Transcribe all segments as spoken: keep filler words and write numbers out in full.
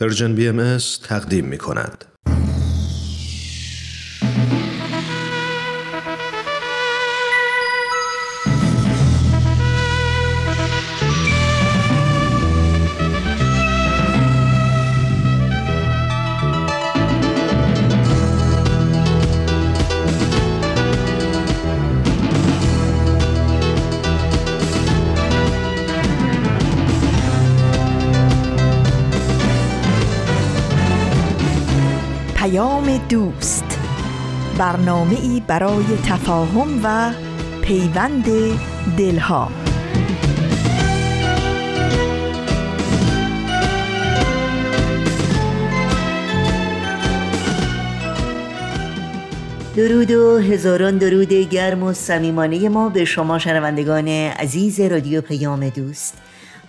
پرژن بی ام اس تقدیم می‌کند. دوست، برنامه‌ای برای تفاهم و پیوند دلها. درود و هزاران درود گرم و صمیمانه ما به شما شنوندگان عزیز رادیو پیام دوست.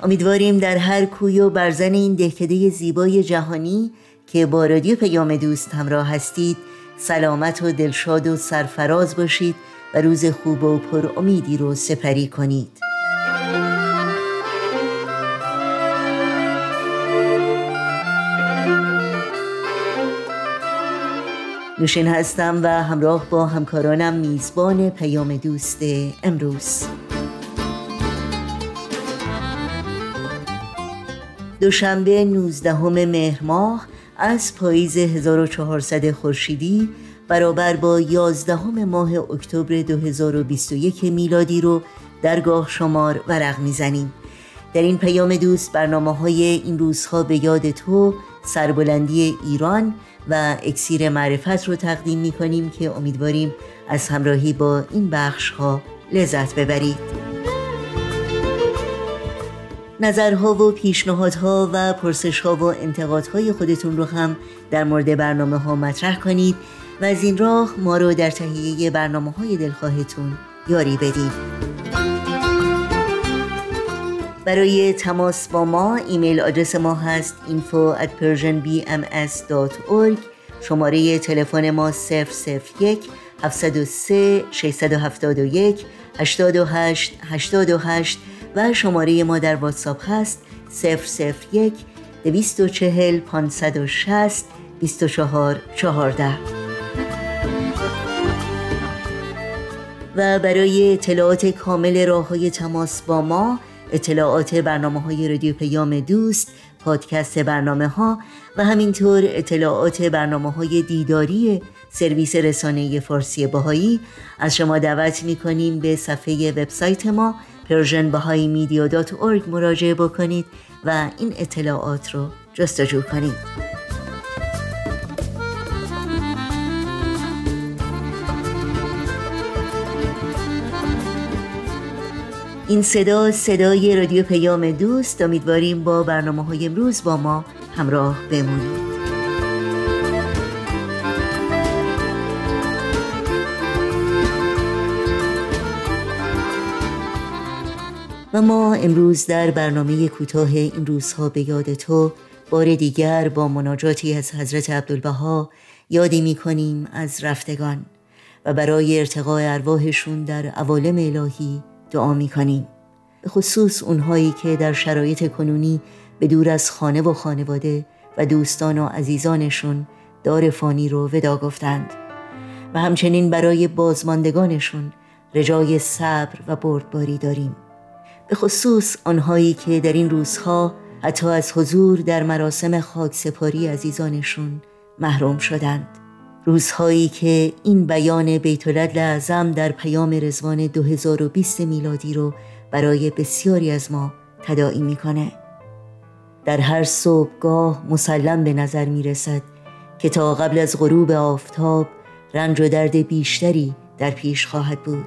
امیدواریم در هر کوی و برزن این دهکده زیبای جهانی که با رادیو پیام دوست همراه هستید سلامت و دلشاد و سرفراز باشید و روز خوب و پر امیدی رو سپری کنید. نوشین هستم و همراه با همکارانم میزبان پیام دوست امروز. دوشنبه نوزدهم مهر ماه از پاییز هزار و چهارصد خورشیدی برابر با یازدهم ماه اکتبر دو هزار و بیست و یک میلادی رو درگاه شمار ورق میزنیم. در این پیام دوست برنامه‌های این روزها به یاد تو، سربلندی ایران و اکسیر معرفت رو تقدیم می‌کنیم که امیدواریم از همراهی با این بخش‌ها لذت ببرید. نظرها و پیشنهادها و پرسشها و انتقادهای خودتون رو هم در مورد برنامه ها مطرح کنید و از این راه ما رو در تهیه برنامه های دلخواهتون یاری بدید. برای تماس با ما ایمیل آدرس ما هست اینفو ات پرژن بی ام اس دات اورگ. شماره تلفن ما صفر صفر یک هفتصد و سه ششصد و هفتاد و یک هشتاد و هشت هشتاد و هشت و شماره ما در واتساپ هست صفر صفر یک دویست و چهل پانصد و شصت بیست و چهار چهارده. و برای اطلاعات کامل راه‌های تماس با ما، اطلاعات برنامه‌های رادیو پیام دوست، پادکست برنامه‌ها و همینطور اطلاعات برنامه‌های دیداری سرویس رسانه فارسی بهایی، از شما دعوت می‌کنیم به صفحه وبسایت ما پرژن بهایی میدیا دات اورگ مراجعه بکنید و این اطلاعات رو جستجو کنید. این صدا صدای رادیو پیام دوست. امیدواریم با برنامه‌های امروز با ما همراه بمونید. و ما امروز در برنامه کوتاه این روزها به یاد تو بار دیگر با مناجاتی از حضرت عبدالبها یادی می کنیم از رفتگان و برای ارتقاء ارواحشون در عوالم الهی دعا می کنیم، به خصوص اونهایی که در شرایط کنونی به دور از خانه و خانواده و دوستان و عزیزانشون دار فانی رو ودا گفتند و همچنین برای بازماندگانشون رجای صبر و بردباری داریم، به خصوص آنهایی که در این روزها حتی از حضور در مراسم خاکسپاری عزیزانشون محروم شدند. روزهایی که این بیان بیت العدل اعظم در پیام رضوان دو هزار و بیست میلادی رو برای بسیاری از ما تداعی میکنه. در هر صبحگاه مسلم به نظر میرسد که تا قبل از غروب آفتاب رنج و درد بیشتری در پیش خواهد بود.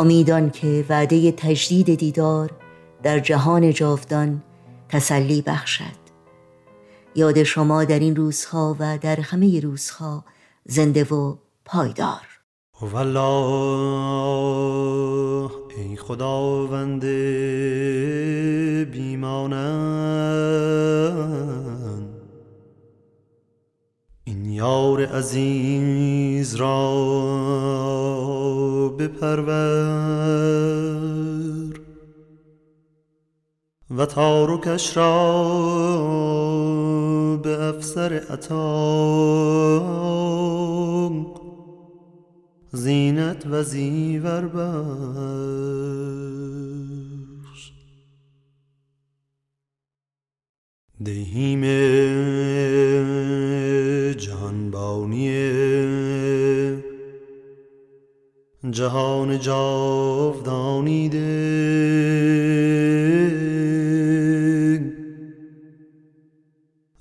امیدان که وعده تجدید دیدار در جهان جاودان تسلی بخشد. یاد شما در این روزها و در همه روزها زنده و پایدار. والله ای خداوند بیمانند، این یار عزیز را بپرور و تارکش را سر عتاق زینت و زیور بخش. دهیم جهانبانی جهان جاودانی ده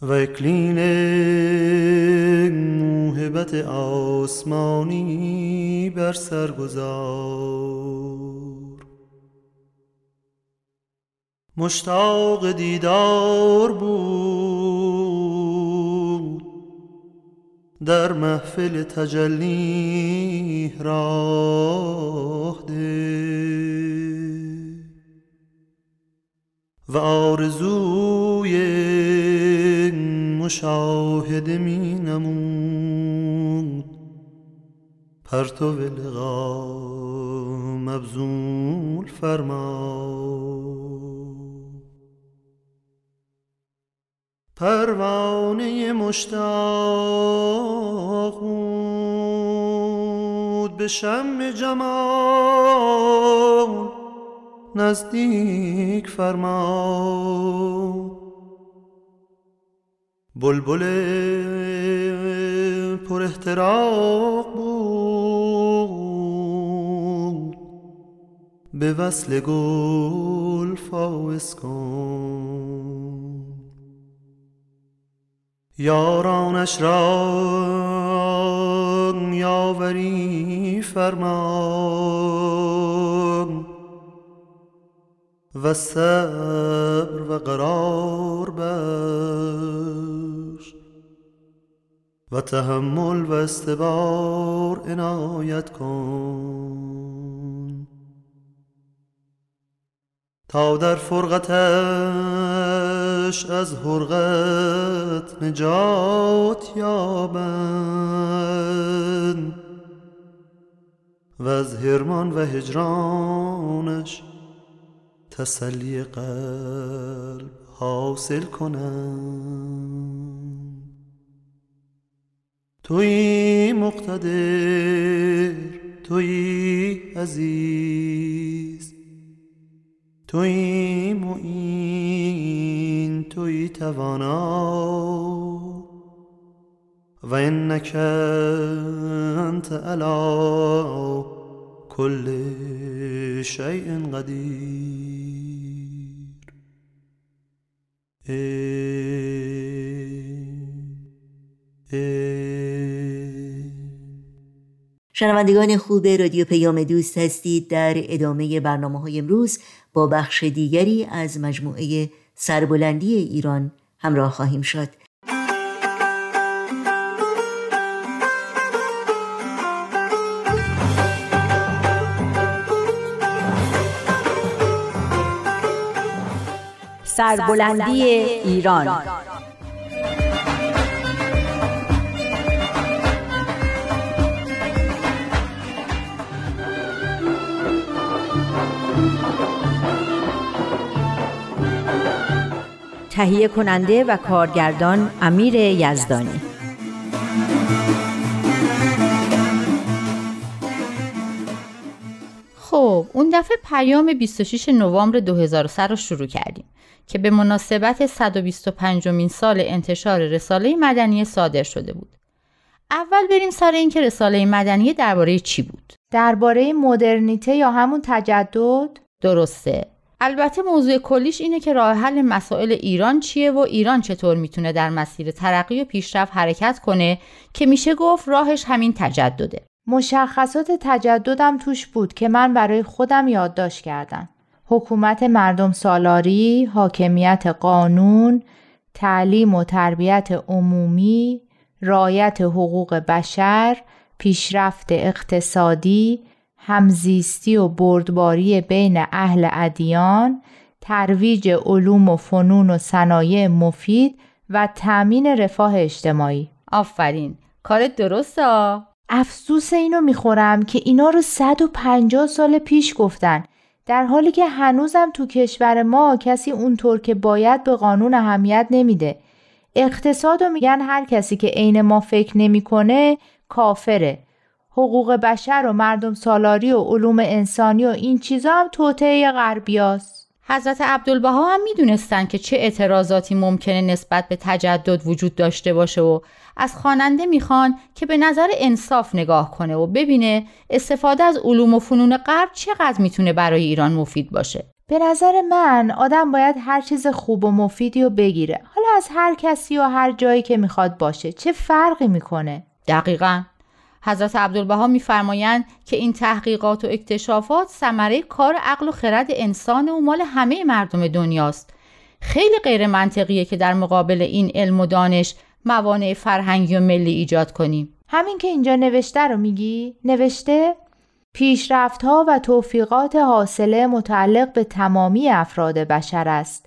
و اکلین موهبت آسمانی بر سر گذار. مشتاق دیدار بود در محفل تجلی راه ده و آرزوی مشاهده می نمود پرتو لقا مبذول فرما. پروانه مشتاق بود به شمع جمال نزدیک فرما. بلبل پر احتراق بود به وصل گل فاوس کن. یارانش را یاوری فرما و صبر و قرار بخش و تحمل و استبار عنایت کن. تا در فرقتش از حرقت نجات یابند و از حرمان و هجرانش تسلی قلب حاصل کنم. تویی مقتدر، تویی عزیز، تویی معین، تویی توانا و انک انت علی کل شیء قدیر. شنوندگان خوب رادیو پیام دوست هستید. در ادامه برنامه‌های امروز با بخش دیگری از مجموعه سربلندی ایران همراه خواهیم شد. سربلندی ایران. تهیه کننده و کارگردان امیر یزدانی. خب اون دفعه پیام بیست و ششم نوامبر دو هزار و سه رو شروع کردیم که به مناسبت صد و بیست و پنجمین سال انتشار رساله مدنیه صادر شده بود. اول بریم سر این که رساله مدنیه درباره چی بود؟ درباره مدرنیته یا همون تجدد؟ درسته. البته موضوع کلیش اینه که راه حل مسائل ایران چیه و ایران چطور میتونه در مسیر ترقی و پیشرفت حرکت کنه که میشه گفت راهش همین تجدده. مشخصات تجددم توش بود که من برای خودم یادداشت کردم. حکومت مردم سالاری، حاکمیت قانون، تعلیم و تربیت عمومی، رعایت حقوق بشر، پیشرفت اقتصادی، همزیستی و بردباری بین اهل ادیان، ترویج علوم و فنون و صنایع مفید و تامین رفاه اجتماعی. آفرین، کارت درسته. افسوس اینو میخورم که اینا رو صد و پنجاه سال پیش گفتن، در حالی که هنوزم تو کشور ما کسی اونطور که باید به قانون اهمیت نمیده. اقتصادو میگن هر کسی که عین ما فکر نمیکنه کافره. حقوق بشر و مردم سالاری و علوم انسانی و این چیزا هم توطئه غربیاست. حضرت عبدالبها هم میدونستن که چه اعتراضاتی ممکنه نسبت به تجدد وجود داشته باشه و از خواننده میخوان که به نظر انصاف نگاه کنه و ببینه استفاده از علوم و فنون غرب چقدر میتونه برای ایران مفید باشه. به نظر من آدم باید هر چیز خوب و مفیدی رو بگیره، حالا از هر کسی و هر جایی که میخواد باشه، چه فرقی میکنه؟ دقیقاً. حضرت عبدالبها میفرمایند که این تحقیقات و اکتشافات ثمره کار عقل و خرد انسان و مال همه مردم دنیاست. خیلی غیر منطقیه که در مقابل این علم و دانش موانع فرهنگی و ملی ایجاد کنیم. همین که اینجا نوشته رو میگی؟ نوشته پیشرفت‌ها و توفیقات حاصله متعلق به تمامی افراد بشر است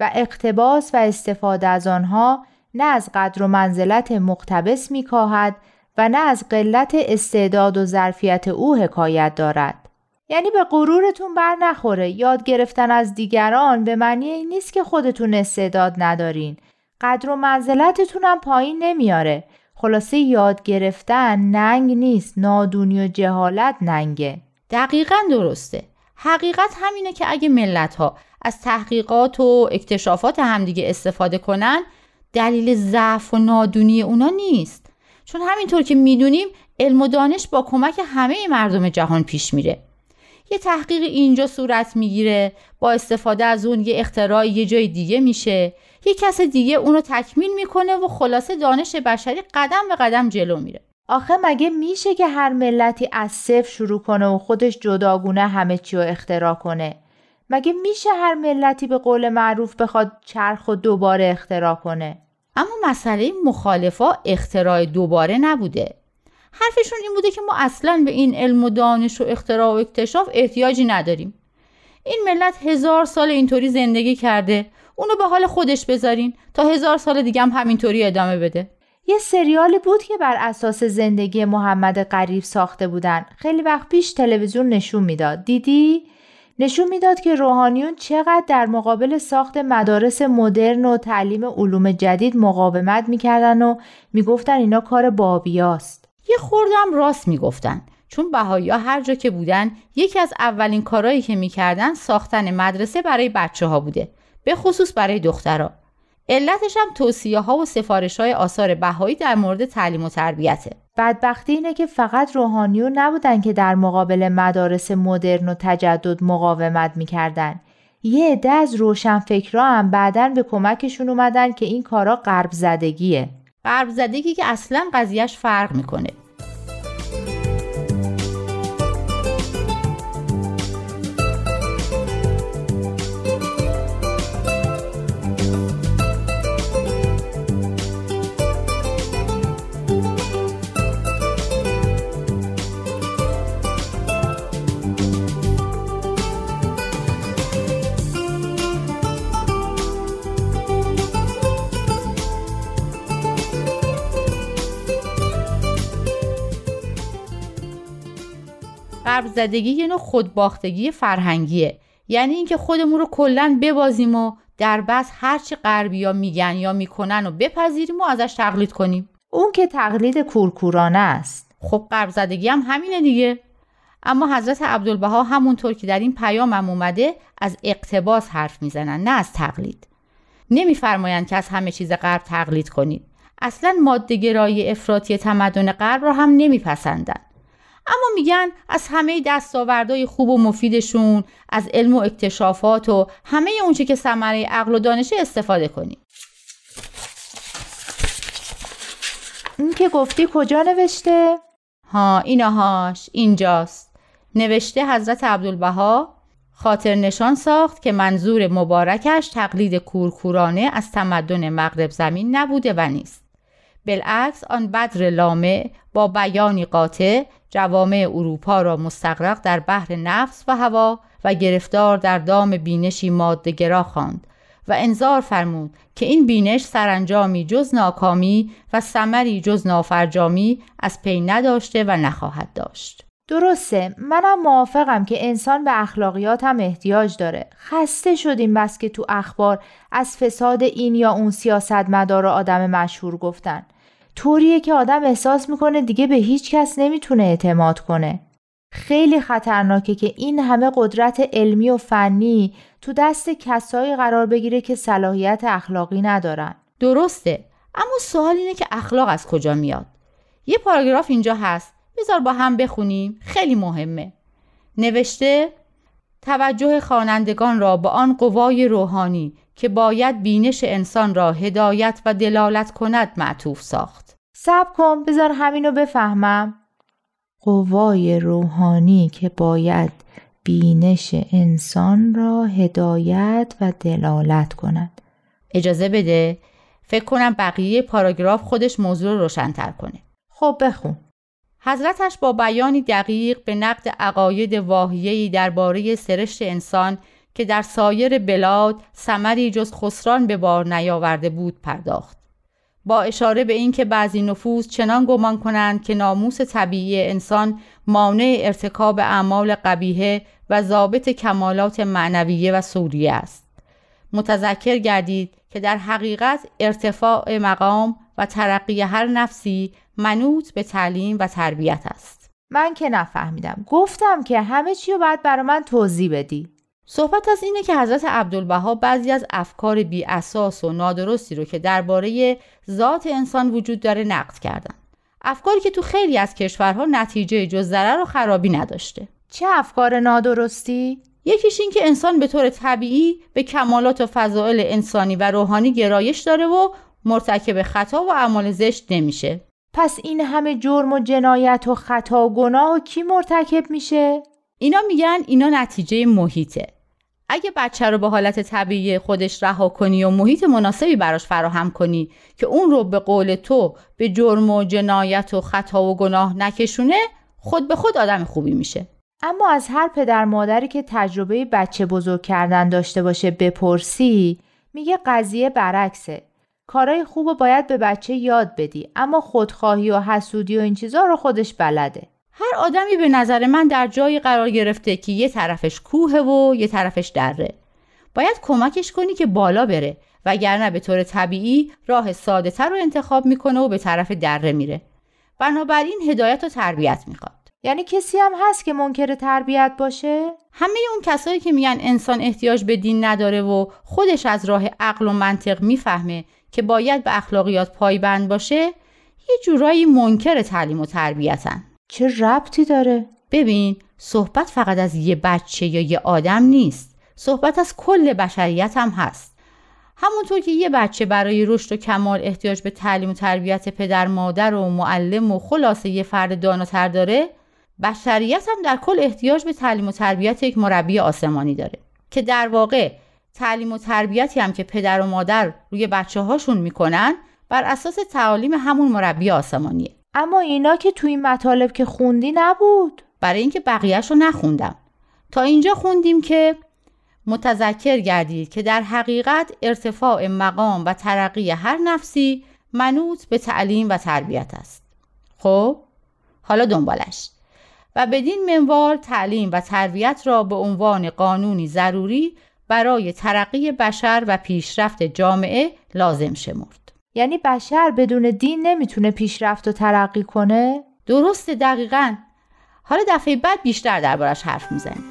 و اقتباس و استفاده از آنها نه از قدر و منزلت مقتبس می‌کاهد و نه از قلت استعداد و ظرفیت او حکایت دارد. یعنی به غرورتون بر نخوره. یاد گرفتن از دیگران به معنی این نیست که خودتون استعداد ندارین. قدر و منزلتتون هم پایین نمیاره. خلاصه یاد گرفتن ننگ نیست، نادونی و جهالت ننگه. دقیقاً درسته. حقیقت همینه که اگه ملت‌ها از تحقیقات و اکتشافات همدیگه استفاده کنن، دلیل ضعف و نادونی اونا نیست. چون همینطور که میدونیم علم و دانش با کمک همه مردم جهان پیش میره. یه تحقیق اینجا صورت میگیره، با استفاده از اون یه اختراع یه جای دیگه میشه، یه کس دیگه اونو تکمیل میکنه و خلاصه دانش بشری قدم به قدم جلو میره. آخه مگه میشه که هر ملتی از صفر شروع کنه و خودش جداگونه همه چی رو اختراع کنه؟ مگه میشه هر ملتی به قول معروف بخواد چرخ رو دوباره اختراع کنه؟ اما مسئله مخالفا اختراع دوباره نبوده. حرفشون این بوده که ما اصلاً به این علم و دانش و اختراع و اکتشاف احتیاجی نداریم. این ملت هزار سال اینطوری زندگی کرده، اونو به حال خودش بذارین تا هزار سال دیگه هم همینطوری ادامه بده. یه سریالی بود که بر اساس زندگی محمد قریب ساخته بودن. خیلی وقت پیش تلویزیون نشون میداد. دیدی؟ نشون میداد که روحانیون چقدر در مقابل ساخت مدارس مدرن و تعلیم علوم جدید مقاومت میکردن و میگفتن اینا کار بابیاست. یه خوردم راست میگفتن، چون بهائی‌ها هر جا که بودن یکی از اولین کارهایی که میکردن ساختن مدرسه برای بچه‌ها بوده، به خصوص برای دخترها. علتش هم توصیه‌ها و سفارش‌های آثار بهایی در مورد تعلیم و تربیته. بدبختی اینه که فقط روحانیون نبودن که در مقابل مدارس مدرن و تجدد مقاومت میکردن. یه عده از روشنفکرا هم بعدن به کمکشون اومدن که این کارا غرب زدگیه. غرب زدگی که اصلاً قضیهش فرق میکنه. غرب‌زدگی یه نوع خودباختگی فرهنگیه، یعنی اینکه خودمون رو کلاً ببازیم و در بس هرچی غربیا میگن یا میکنن و بپذیریم و ازش تقلید کنیم. اون که تقلید کورکورانه است. خب غرب‌زدگی هم همینه دیگه. اما حضرت عبدالبها همونطور که در این پیام هم اومده از اقتباس حرف میزنن، نه از تقلید. نمیفرمایند که از همه چیز غرب تقلید کنید. اصلاً ماده‌گرایی افراطی تمدن غرب رو هم نمیپسندن. اما میگن از همه دستاوردهای خوب و مفیدشون، از علم و اکتشافات و همه اونچه که ثمره عقل و دانش استفاده کنیم. این که گفتی کجا نوشته؟ ها ایناهاش اینجاست. نوشته حضرت عبدالبها خاطر نشان ساخت که منظور مبارکش تقلید کورکورانه از تمدن مغرب زمین نبوده و نیست. بالعکس آن بدر لامع با بیانی قاطع جوامع اروپا را مستغرق در بحر نفس و هوا و گرفتار در دام بینشی ماده‌گرا خواند و انذار فرمود که این بینش سرانجامی جز ناکامی و ثمری جز نافرجامی از پی نداشته و نخواهد داشت. درسته، منم موافقم که انسان به اخلاقیات هم احتیاج داره. خسته شدیم بس که تو اخبار از فساد این یا اون سیاستمدار و آدم مشهور گفتن. طوریه که آدم احساس میکنه دیگه به هیچ کس نمیتونه اعتماد کنه. خیلی خطرناکه که این همه قدرت علمی و فنی تو دست کسایی قرار بگیره که صلاحیت اخلاقی ندارن. درسته، اما سوال اینه که اخلاق از کجا میاد؟ یه پاراگراف اینجا هست، بذار با هم بخونیم، خیلی مهمه. نوشته: توجه خوانندگان را به آن قوای روحانی که باید بینش انسان را هدایت و دلالت کند معطوف ساخت. صبر کن، بذار همینو بفهمم. قوای روحانی که باید بینش انسان را هدایت و دلالت کند. اجازه بده فکر کنم بقیه پاراگراف خودش موضوع رو روشن‌تر کنه. خب بخون. حضرتش با بیانی دقیق به نقد عقاید واهیه‌ای درباره سرشت انسان که در سایر بلاد ثمری جز خسران به بار نیاورده بود پرداخت. با اشاره به اینکه بعضی نفوس چنان گمان کنند که ناموس طبیعی انسان مانع ارتکاب اعمال قبیحه و ضابط کمالات معنویه و سوریه است. متذکر گردید که در حقیقت ارتفاع مقام و ترقی هر نفسی منوط به تعلیم و تربیت است. من که نفهمیدم، گفتم که همه چی رو باید برای من توضیح بدی. صحبت از اینه که حضرت عبدالبها بعضی از افکار بی اساس و نادرستی رو که درباره ذات انسان وجود داره نقد کردن. افکاری که تو خیلی از کشورها نتیجه جز ضرر و خرابی نداشته. چه افکار نادرستی؟ یکیش این که انسان به طور طبیعی به کمالات و فضائل انسانی و روحانی گرایش داره و مرتکب خطا و اعمال زشت نمیشه. پس این همه جرم و جنایت و خطا و گناه و کی مرتکب میشه؟ اینا میگن اینا نتیجه محیطه. اگه بچه رو به حالت طبیعی خودش رها کنی و محیط مناسبی براش فراهم کنی که اون رو به قول تو به جرم و جنایت و خطا و گناه نکشونه، خود به خود آدم خوبی میشه. اما از هر پدر مادری که تجربه بچه بزرگ کردن داشته باشه بپرسی، میگه قضیه برعکسه. کارهای خوب رو باید به بچه یاد بدی، اما خودخواهی و حسودی و این چیزا رو خودش بلده. هر آدمی به نظر من در جایی قرار گرفته که یه طرفش کوه و یه طرفش دره. باید کمکش کنی که بالا بره، وگرنه به طور طبیعی راه ساده تر رو انتخاب میکنه و به طرف دره میره. بنابراین هدایت و تربیت میخواد. یعنی کسی هم هست که منکر تربیت باشه؟ همه اون کسایی که میگن انسان احتیاج به دین نداره و خودش از راه عقل و منطق میفهمه که باید به اخلاقیات پایبند باشه، یه جورایی منکر تعلیم و تربیتن. چه ربطی داره؟ ببین، صحبت فقط از یه بچه یا یه آدم نیست، صحبت از کل بشریت هم هست. همونطور که یه بچه برای رشد و کمال احتیاج به تعلیم و تربیت پدر مادر و معلم و خلاصه یه فرد داناتر داره، بشریت هم در کل احتیاج به تعلیم و تربیت یک مربی آسمانی داره که در واقع تعلیم و تربیتی هم که پدر و مادر روی بچه هاشون میکنن بر اساس تعالیم همون مربی آسمانیه. اما اینا که توی این مطالب که خوندی نبود. برای اینکه بقیهش رو نخوندم. تا اینجا خوندیم که متذکر گردید که در حقیقت ارتفاع مقام و ترقی هر نفسی منوط به تعلیم و تربیت است. خب حالا دنبالش. و بدین منوال تعلیم و تربیت را به عنوان قانونی ضروری برای ترقی بشر و پیشرفت جامعه لازم شمرد. یعنی بشر بدون دین نمیتونه پیشرفت و ترقی کنه؟ درسته، دقیقاً. حالا دفعه بعد بیشتر دربارش حرف میزنیم.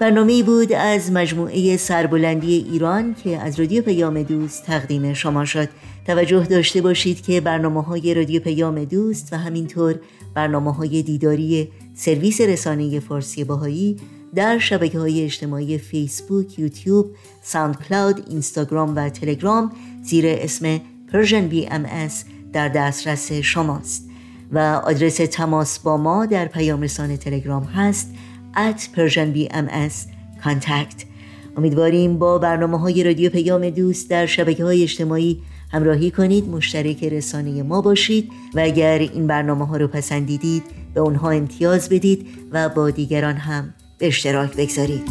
برنامه‌ای بود از مجموعه سربلندی ایران که از رادیو پیام دوست تقدیم شما شد. توجه داشته باشید که برنامه‌های رادیو پیام دوست و همینطور برنامه‌های دیداری سرویس رسانه فارسی بهایی در شبکه‌های اجتماعی فیسبوک، یوتیوب، ساوندکلاود، اینستاگرام و تلگرام زیر اسم پرژن بی ام اس در دسترس شماست و آدرس تماس با ما در پیام رسان تلگرام هست ات پرژن بی ام اس کانتکت. امیدواریم با برنامه‌های رادیو پیام دوست در شبکه‌های اجتماعی همراهی کنید، مشترک رسانه ما باشید و اگر این برنامه‌ها رو پسندیدید به اونها امتیاز بدید و با دیگران هم به اشتراک بگذارید.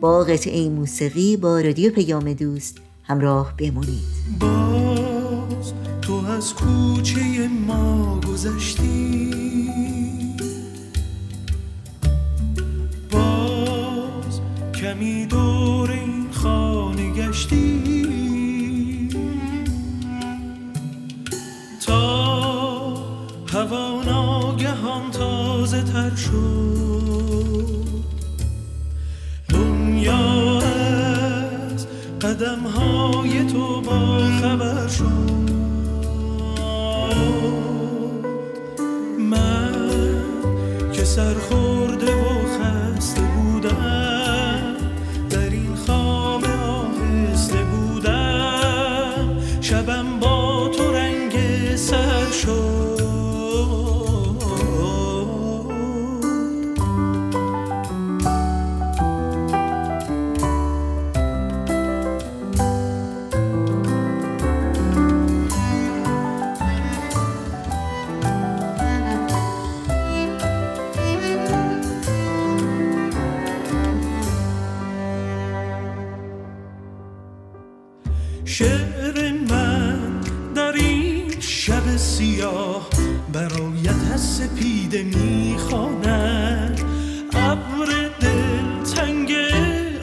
با قطعه موسیقی با رادیو پیام دوست همراه بمونید. باز تو از کوچه ما گذشتی، باز کمی دور این خانه گشتی، تا هوا ناگهان تازه تر شد. دنیا از قدم های تو با خبر شد. من که سرخورده و خسته بودم، در این خامه آهسته بودم، شبم با تو رنگ سر شد. شعر من در این شب سیاه برایت از سپیده میخواند. ابر دلتنگ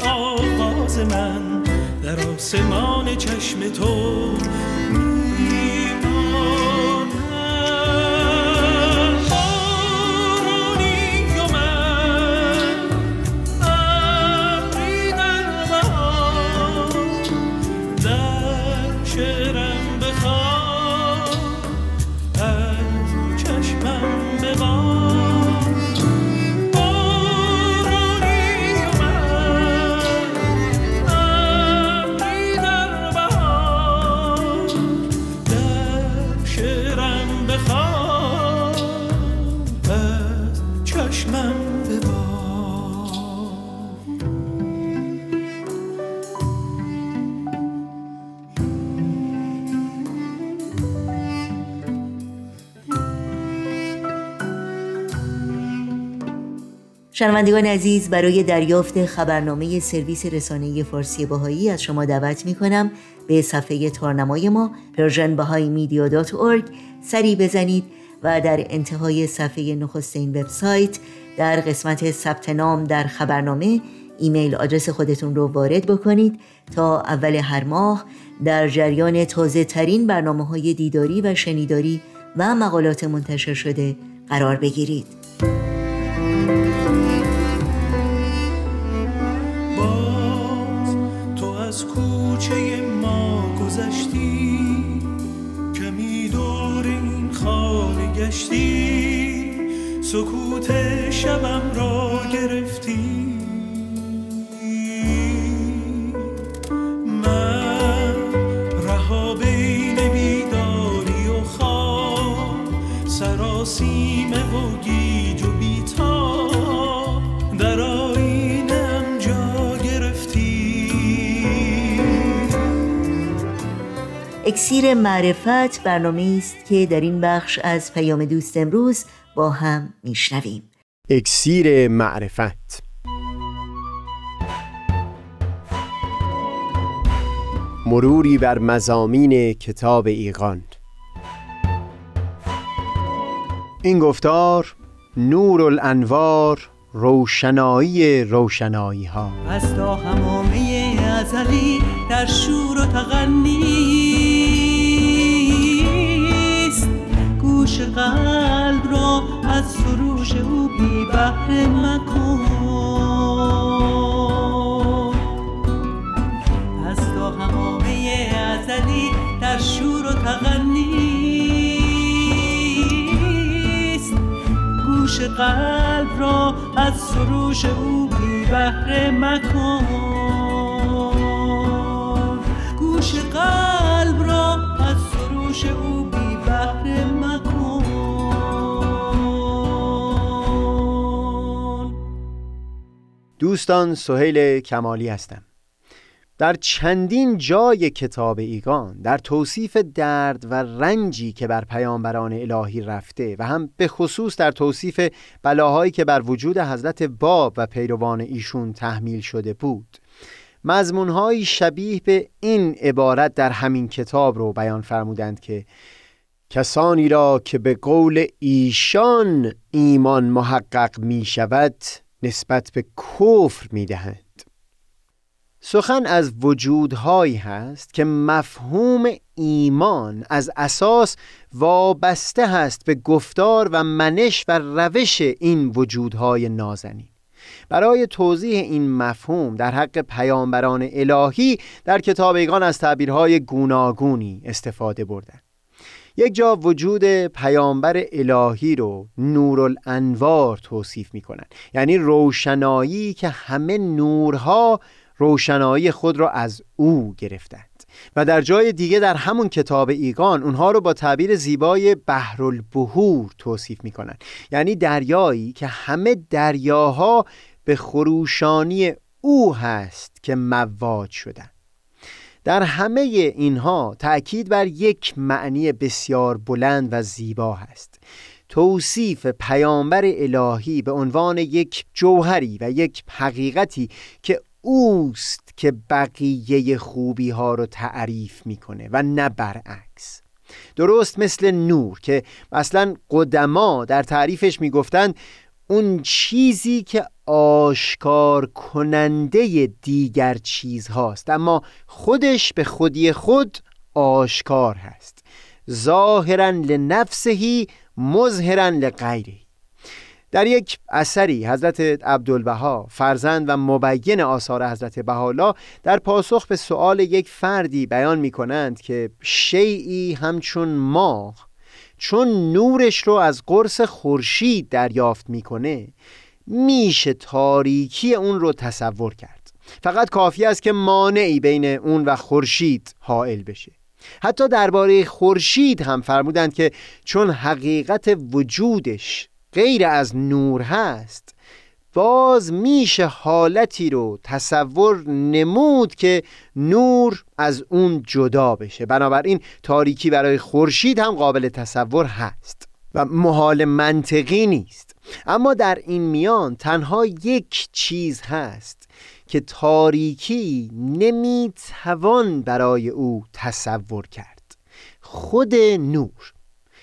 آواز من در آسمان چشم تو شنوندگان عزیز، برای دریافت خبرنامه سرویس رسانه فارسی بهایی از شما دعوت می‌کنم به صفحه تارنمای ما پرژن بهایی میدیا دات اورگ سری بزنید و در انتهای صفحه نخست این وبسایت در قسمت ثبت نام در خبرنامه ایمیل آدرس خودتون رو وارد بکنید تا اول هر ماه در جریان تازه‌ترین برنامه‌های دیداری و شنیداری و مقالات منتشر شده قرار بگیرید. کوچه ما گذشتی، کمی دور این خانه گشتی، سکوت شبم را گرفتی. من رها بین بیداری و خواب، سراسیم و گیج و بیتاب، در آینه‌ام جا گرفتی. اکسیر معرفت برنامه‌ای است که در این بخش از پیام دوست امروز با هم میشنویم. اکسیر معرفت. مروری بر مضامین کتاب ایقان. این گفتار نورالانوار، روشنایی روشنایی ها، از تا همامه ازلی در شور و تغنیست. گوش قلب را از سروش او بی بهره مکن، از تا همامه ازلی در شور و تغنیست. گوش قلب را از سروش او بی بهره مکن، گوش قلب را از سروش او بی بهره مکن. دوستان، سهیل کمالی هستم. در چندین جای کتاب ایقان در توصیف درد و رنجی که بر پیامبران الهی رفته و هم به خصوص در توصیف بلاهایی که بر وجود حضرت باب و پیروان ایشون تحمیل شده بود، مضمون‌های شبیه به این عبارت در همین کتاب رو بیان فرمودند که کسانی را که به قول ایشان ایمان محقق می شود نسبت به کفر می دهند. سخن از وجودهایی هست که مفهوم ایمان از اساس وابسته هست به گفتار و منش و روش این وجودهای نازنین. برای توضیح این مفهوم در حق پیامبران الهی در کتاب ایقان از تعبیرهای گوناگونی استفاده بردند. یک جا وجود پیامبر الهی رو نورالانوار توصیف می کنن، یعنی روشنایی که همه نورها روشنایی خود را از او گرفتند، و در جای دیگه در همون کتاب ایقان اونها رو با تعبیر زیبای بحرالبحور توصیف می کنن، یعنی دریایی که همه دریاها به خروشانی او هست که موج شدن. در همه اینها تأکید بر یک معنی بسیار بلند و زیبا هست: توصیف پیامبر الهی به عنوان یک جوهری و یک حقیقتی که اوست که بقیه خوبی ها رو تعریف میکنه و نه برعکس. درست مثل نور که اصلا قدما در تعریفش میگفتند اون چیزی که آشکار کننده دیگر چیز هاست، اما خودش به خودی خود آشکار هست. ظاهرا لنفسهی مظهرا لغیره. در یک اثری حضرت عبدالبها، فرزند و مبین آثار حضرت بهاءالله، در پاسخ به سؤال یک فردی بیان می کنند که شیعی همچون ماه چون نورش رو از قرص خورشید دریافت می کنه میشه تاریکی اون رو تصور کرد، فقط کافی است که مانعی بین اون و خورشید حائل بشه. حتی درباره خورشید هم فرمودند که چون حقیقت وجودش غیر از نور هست، باز میشه حالتی رو تصور نمود که نور از اون جدا بشه. بنابراین تاریکی برای خورشید هم قابل تصور هست و محال منطقی نیست. اما در این میان تنها یک چیز هست که تاریکی نمیتوان برای او تصور کرد: خود نور.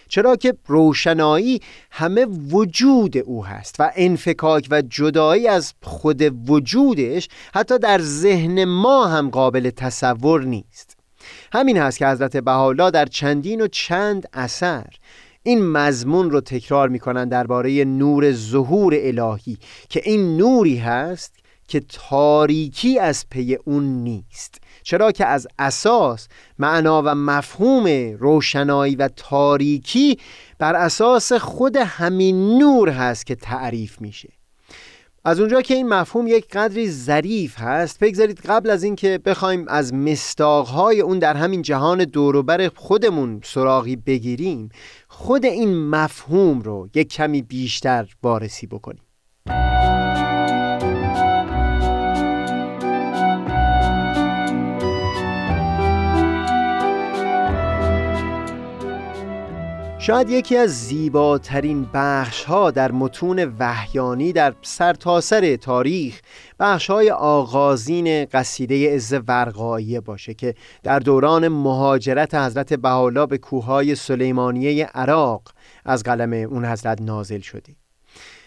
چرا که روشنایی همه وجود او هست و انفکاک و جدایی از خود وجودش حتی در ذهن ما هم قابل تصور نیست. همین هست که حضرت بهاءالله در چندین و چند اثر این مضمون رو تکرار می‌کنند درباره نور ظهور الهی، که این نوری هست که تاریکی از پی اون نیست، چرا که از اساس معنا و مفهوم روشنایی و تاریکی بر اساس خود همین نور هست که تعریف میشه. از اونجا که این مفهوم یک قدری ظریف هست، بگذارید قبل از این که بخوایم از مصداق‌های اون در همین جهان دوروبر خودمون سراغی بگیریم، خود این مفهوم رو یک کمی بیشتر بررسی بکنیم. شاید یکی از زیباترین بخش‌ها در متون وحیانی در سرتاسر تاریخ بخش‌های آغازین قصیده عز ورقائیه باشه که در دوران مهاجرت حضرت بهاءالله به کوههای سلیمانیه عراق از قلم اون حضرت نازل شده.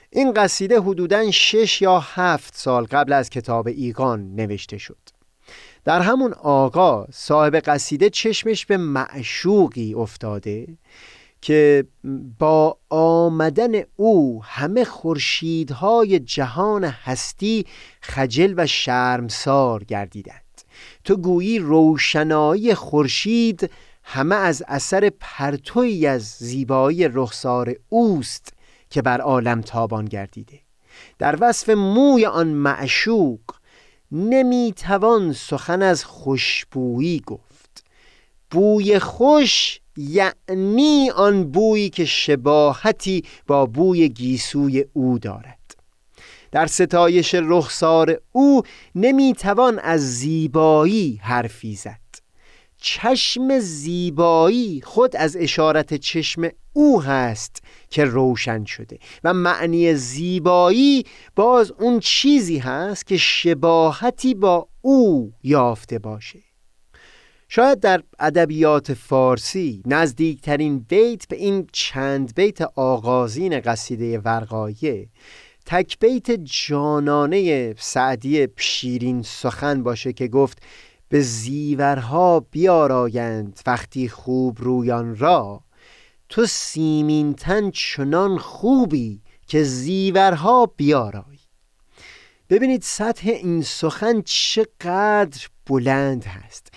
این قصیده حدوداً شش یا هفت سال قبل از کتاب ایقان نوشته شد. در همون آغاز صاحب قصیده چشمش به معشوقی افتاده که با آمدن او همه خورشیدهای جهان هستی خجل و شرمسار گردیدند. تو گویی روشنایی خورشید همه از اثر پرتویی از زیبایی رخسار اوست که بر عالم تابان گردیده. در وصف موی آن معشوق نمیتوان سخن از خوشبویی گفت. بوی خوش یعنی آن بویی که شباهتی با بوی گیسوی او دارد. در ستایش رخسار او نمیتوان از زیبایی حرفی زد. چشم زیبایی خود از اشارت چشم او هست که روشن شده و معنی زیبایی باز اون چیزی هست که شباهتی با او یافته باشه. شاید در ادبیات فارسی نزدیکترین بیت به این چند بیت آغازین قصیده ورقائیه تک بیت جانانه سعدی شیرین سخن باشه که گفت: به زیورها بیارایند وقتی خوب رویان را، تو سیمین تن چنان خوبی که زیورها بیارایی. ببینید سطح این سخن چقدر بلند هست.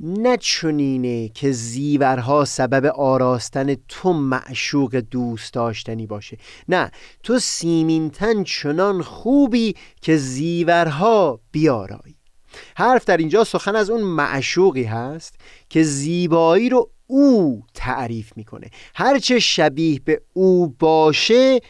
نه چنینه که زیورها سبب آراستن تو معشوق دوست داشتنی باشه، نه، تو سیمین تن چنان خوبی که زیورها بیارایی. حرف در اینجا سخن از اون معشوقی هست که زیبایی رو او تعریف میکنه. هرچه شبیه به او باشه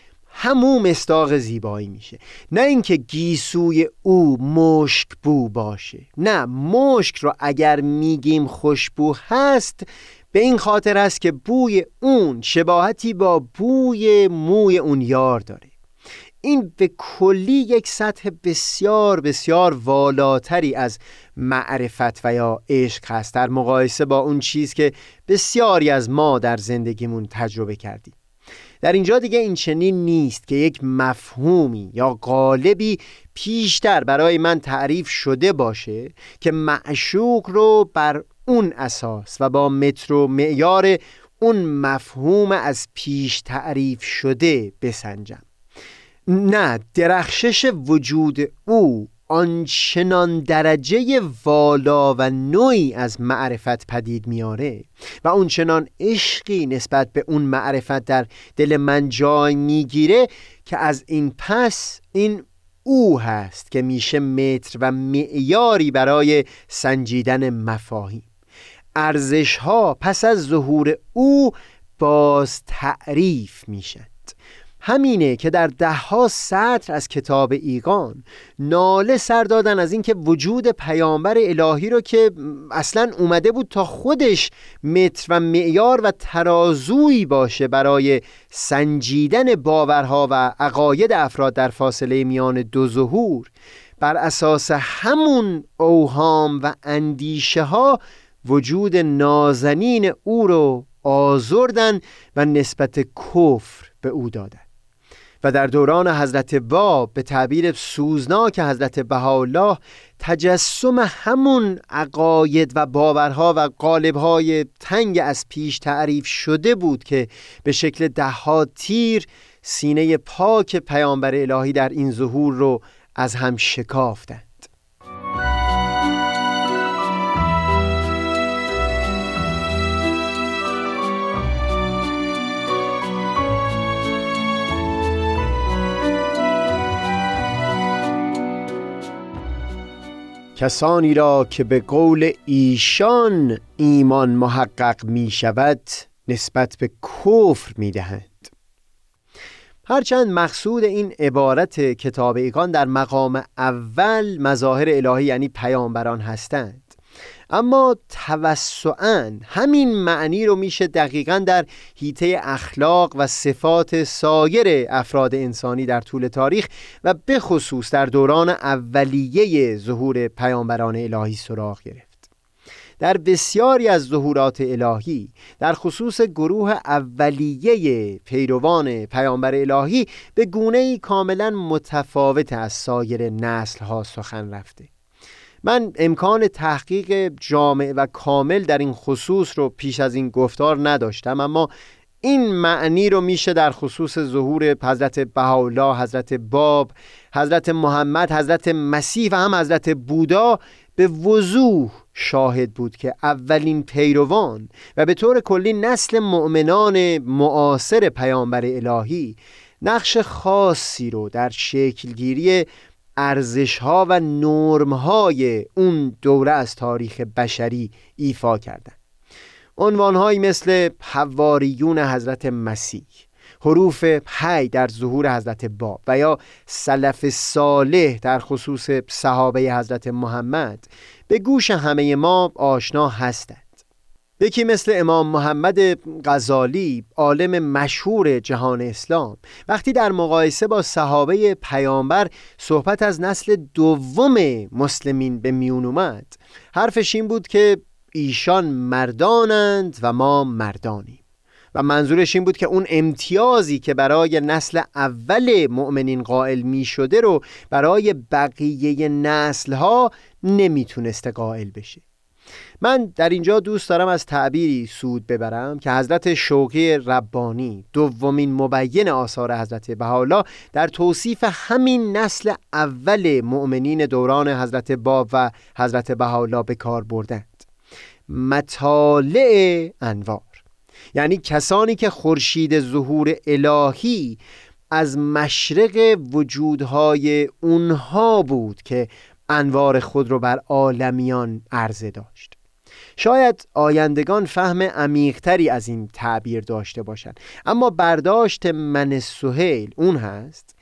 همون مصداق زیبایی میشه، نه اینکه گیسوی او مشک بو باشه. نه، مشک رو اگر میگیم خوشبو هست به این خاطر است که بوی اون شباهتی با بوی موی اون یار داره. این به کلی یک سطح بسیار بسیار والاتری از معرفت و یا عشق هست در مقایسه با اون چیز که بسیاری از ما در زندگیمون تجربه کردیم. در اینجا دیگه این چنین نیست که یک مفهومی یا قالبی پیشتر برای من تعریف شده باشه که معشوق رو بر اون اساس و با متر و معیار اون مفهوم از پیش تعریف شده بسنجم. نه، درخشش وجود او آنچنان درجه والا و نوعی از معرفت پدید میاره و آنچنان عشقی نسبت به اون معرفت در دل من جای میگیره که از این پس این او هست که میشه متر و معیاری برای سنجیدن مفاهیم. ارزش ها پس از ظهور او باز تعریف میشن. همینه که در دهها سطر از کتاب ایقان ناله سر دادن از اینکه وجود پیامبر الهی رو که اصلاً اومده بود تا خودش متر و معیار و ترازویی باشه برای سنجیدن باورها و عقاید افراد در فاصله میان دو ظهور، بر اساس همون اوهام و اندیشه ها وجود نازنین او رو آزردن و نسبت کفر به او دادن. و در دوران حضرت باب به تعبیر سوزناک حضرت بهاءالله تجسم همون عقاید و باورها و قالب‌های تنگ از پیش تعریف شده بود که به شکل ده‌ها تیر سینه پاک پیامبر الهی در این ظهور رو از هم شکافتند. کسانی را که به قول ایشان ایمان محقق می شود نسبت به کفر می دهند. هرچند مقصود این عبارت کتاب ایقان در مقام اول مظاهر الهی یعنی پیامبران هستند، اما توسعاً همین معنی رو میشه دقیقاً در حیطه اخلاق و صفات سایر افراد انسانی در طول تاریخ و به خصوص در دوران اولیه ظهور پیامبران الهی سراغ گرفت. در بسیاری از ظهورات الهی در خصوص گروه اولیه پیروان پیامبر الهی به گونه‌ای کاملاً متفاوت از سایر نسل‌ها سخن رفته. من امکان تحقیق جامع و کامل در این خصوص رو پیش از این گفتار نداشتم، اما این معنی رو میشه در خصوص ظهور حضرت بهاءالله، حضرت باب، حضرت محمد، حضرت مسیح و هم حضرت بودا به وضوح شاهد بود که اولین پیروان و به طور کلی نسل مؤمنان معاصر پیامبر الهی نقش خاصی رو در شکلگیری ارزش‌ها و نرم‌های اون دوره از تاریخ بشری ایفا کردند. عنوان‌هایی مثل حواریون حضرت مسیح، حروف حی در ظهور حضرت باب و یا سلف صالح در خصوص صحابه حضرت محمد به گوش همه ما آشنا هستند. یکی مثل امام محمد غزالی، عالم مشهور جهان اسلام، وقتی در مقایسه با صحابه پیامبر صحبت از نسل دوم مسلمین به میون اومد، حرفش این بود که ایشان مردانند و ما مردانیم، و منظورش این بود که اون امتیازی که برای نسل اول مؤمنین قائل می شده رو برای بقیه نسل‌ها نمیتونسته قائل بشه. من در اینجا دوست دارم از تعبیری سود ببرم که حضرت شوقی ربانی، دومین مبین آثار حضرت بهاءالله، در توصیف همین نسل اول مؤمنین دوران حضرت باب و حضرت بهاءالله به کار بردند: مطالع انوار، یعنی کسانی که خورشید ظهور الهی از مشرق وجودهای اونها بود که انوار خود رو بر عالمیان عرضه داشت. شاید آیندگان فهم عمیق‌تری از این تعبیر داشته باشند، اما برداشت من سهیل اون هست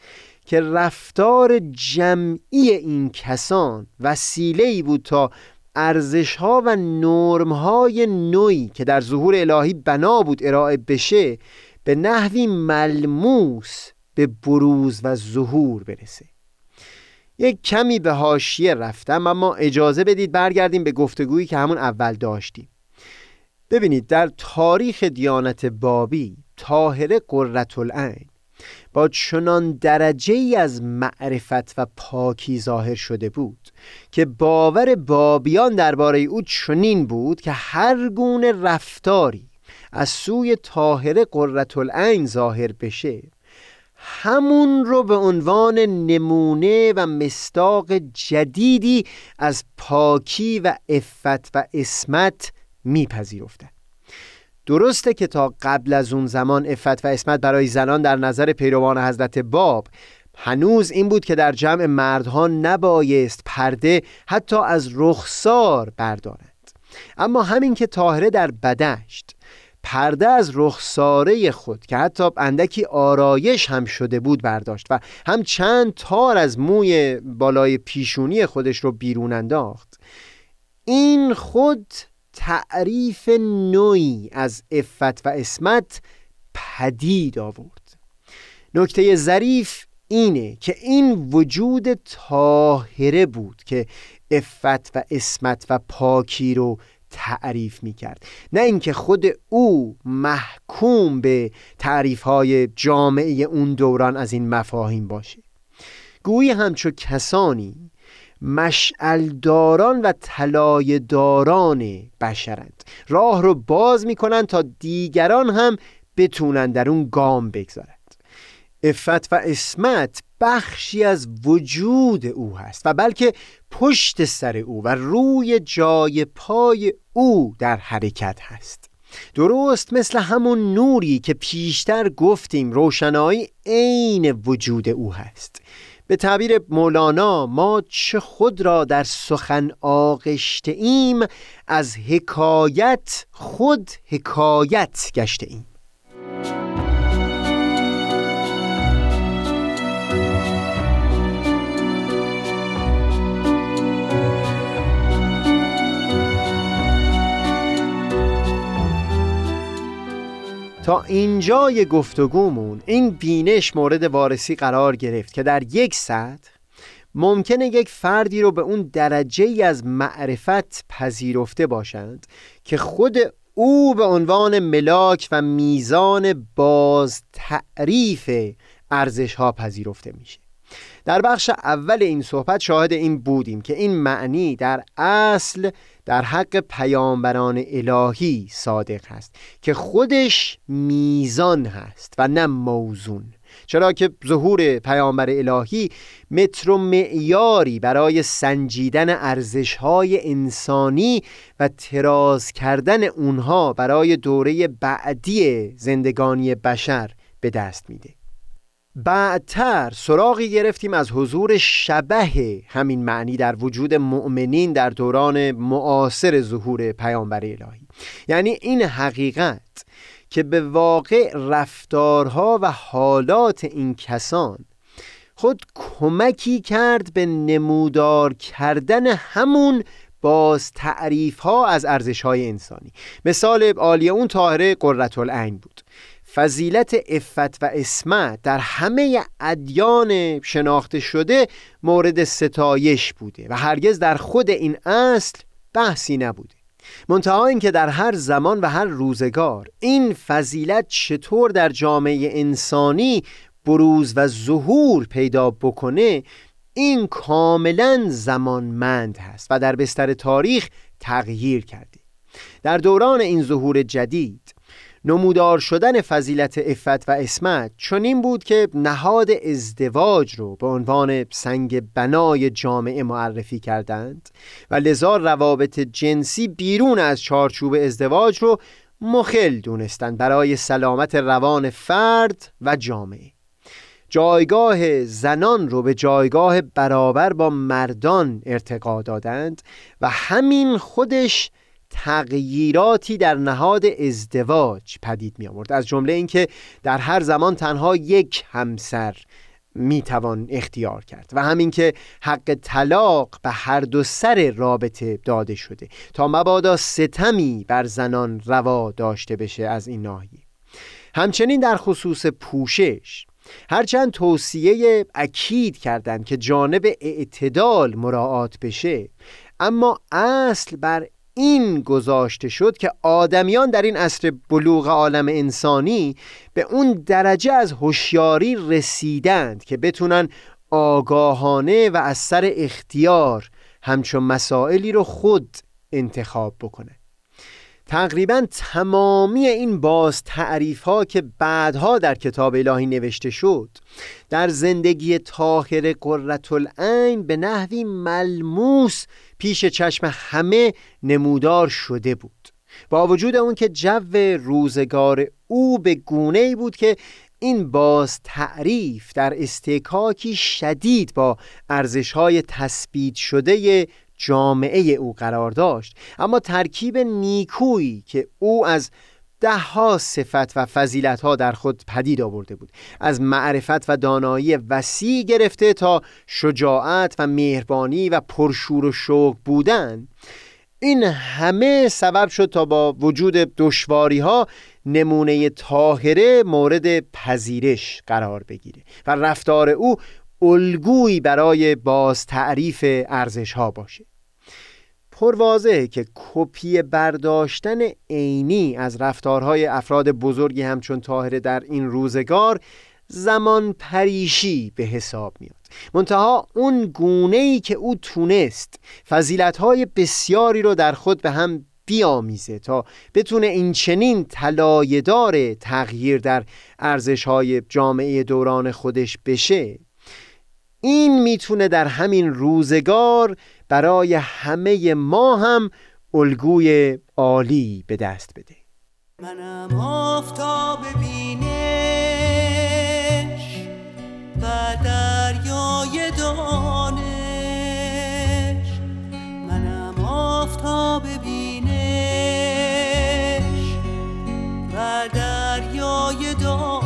که رفتار جمعی این کسان وسیله‌ای بود تا ارزش‌ها و نرم‌های نوعی که در ظهور الهی بنا بود ارائه بشه، به نحوی ملموس به بروز و ظهور برسه. یک کمی به حاشیه رفتم، اما اجازه بدید برگردیم به گفتگویی که همون اول داشتیم. ببینید، در تاریخ دیانت بابی طاهره قرةالعین با چنان درجه‌ای از معرفت و پاکی ظاهر شده بود که باور بابیان درباره او چنین بود که هر گونه رفتاری از سوی طاهره قرةالعین ظاهر بشه، همون رو به عنوان نمونه و مصداق جدیدی از پاکی و عفت و عصمت میپذیرفتند. درسته که تا قبل از اون زمان عفت و عصمت برای زنان در نظر پیروان حضرت باب هنوز این بود که در جمع مردها نبایست پرده حتی از رخسار بردارند، اما همین که طاهره در بدشت پرده از رخساره خود که حتی اندکی آرایش هم شده بود برداشت و هم چند تار از موی بالای پیشونی خودش رو بیرون انداخت، این خود تعریف نوعی از عفت و عصمت پدید آورد. نکته ظریف اینه که این وجود طاهره بود که عفت و عصمت و پاکی رو تعریف میکرد، نه اینکه خود او محکوم به تعریفهای جامعه اون دوران از این مفاهیم باشه. گویی همچو کسانی مشعلداران و طلایه‌داران بشرند، راه رو باز میکنند تا دیگران هم بتونن در اون گام بگذارند. عفت و عصمت بخشی از وجود او هست و بلکه پشت سر او و روی جای پای او در حرکت هست، درست مثل همون نوری که پیشتر گفتیم روشنایی عین وجود او هست. به تعبیر مولانا، ما چه خود را در سخن آغشته ایم، از حکایت خود حکایت گشته ایم. تا اینجای گفتگومون این بینش مورد وارسی قرار گرفت که در یک سطح ممکنه یک فردی رو به اون درجه‌ای از معرفت پذیرفته باشند که خود او به عنوان ملاک و میزان باز تعریف ارزش‌ها پذیرفته میشه. در بخش اول این صحبت شاهد این بودیم که این معنی در اصل در حق پیامبران الهی صادق هست که خودش میزان هست و نه موزون، چرا که ظهور پیامبر الهی متر و معیاری برای سنجیدن ارزش‌های انسانی و تراز کردن اونها برای دوره بعدی زندگانی بشر به دست میده. بعدتر سراغی گرفتیم از حضور شبه همین معنی در وجود مؤمنین در دوران معاصر ظهور پیامبر الهی، یعنی این حقیقت که به واقع رفتارها و حالات این کسان خود کمکی کرد به نمودار کردن همون باز تعریف ها از ارزش های انسانی. مثال عالی اون طاهره قرةالعین بود. فضیلت عفت و عصمت در همه ادیان شناخته شده مورد ستایش بوده و هرگز در خود این اصل بحثی نبوده، منتها این که در هر زمان و هر روزگار این فضیلت چطور در جامعه انسانی بروز و ظهور پیدا بکنه این کاملا زمانمند هست و در بستر تاریخ تغییر کرده. در دوران این ظهور جدید نمودار شدن فضیلت عفت و عصمت چنین بود که نهاد ازدواج رو به عنوان سنگ بنای جامعه معرفی کردند و لذا روابط جنسی بیرون از چارچوب ازدواج رو مخل دونستند برای سلامت روان فرد و جامعه. جایگاه زنان رو به جایگاه برابر با مردان ارتقا دادند و همین خودش تغییراتی در نهاد ازدواج پدید می آورد، از جمله اینکه در هر زمان تنها یک همسر می توان اختیار کرد و همین که حق طلاق به هر دو سر رابطه داده شده تا مبادا ستمی بر زنان روا داشته بشه. از این ناحیه همچنین در خصوص پوشش هرچند توصیه اکید کردند که جانب اعتدال مراعات بشه، اما اصل بر این گذاشته شد که آدمیان در این عصر بلوغ عالم انسانی به اون درجه از هوشیاری رسیدند که بتونن آگاهانه و از سر اختیار همچون مسائلی رو خود انتخاب بکنن. تقریبا تمامی این باز تعریف ها که بعدها در کتاب الهی نوشته شد در زندگی طاهره قرةالعین به نحوی ملموس پیش چشم همه نمودار شده بود، با وجود اون که جو روزگار او به گونه‌ای بود که این باز تعریف در استکاکی شدید با ارزش‌های تثبیت شده جامعه او قرار داشت، اما ترکیب نیکویی که او از ده ها صفت و فضیلت ها در خود پدید آورده بود، از معرفت و دانایی وسیع گرفته تا شجاعت و مهربانی و پرشور و شوق بودن، این همه سبب شد تا با وجود دشواری ها نمونه طاهره مورد پذیرش قرار بگیره و رفتار او الگویی برای باز تعریف ارزش ها باشه. پرواضحه که کپی برداشتن عینی از رفتارهای افراد بزرگی همچون طاهره در این روزگار زمان پریشی به حساب میاد، منتها اون گونه‌ای که او تونست فضیلت‌های بسیاری رو در خود به هم بیامیزه تا بتونه این چنین طلایه‌دار تغییر در ارزش‌های جامعه دوران خودش بشه، این میتونه در همین روزگار برای همه ما هم الگوی عالی به دست بده. منم آفتاب بینش و دریای دانش، منم آفتاب بینش و دریای دانش،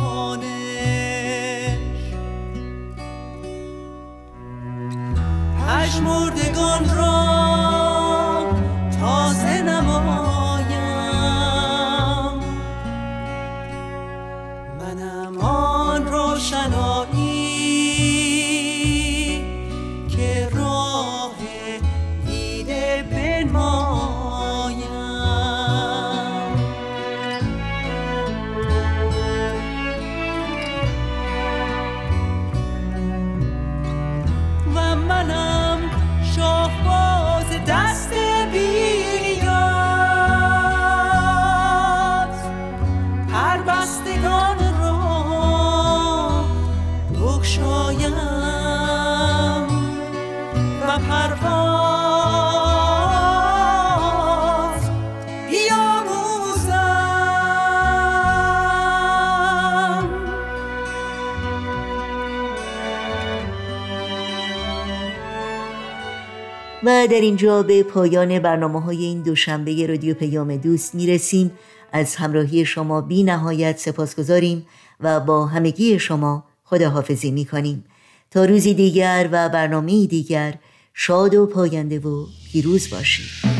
پژمردگان را تازه نمایم، منم آن روشنایی که راه دیده بنمایم. و منم دست بیاد هر بستگان را بگشایم و پرواز بیاموزم. و در اینجا به پایان برنامه‌های این دوشنبه رادیو پیام دوست میرسیم. از همراهی شما بی نهایت سپاسگزاریم و با همگی شما خداحافظی می کنیم تا روزی دیگر و برنامه دیگر. شاد و پاینده و پیروز باشید.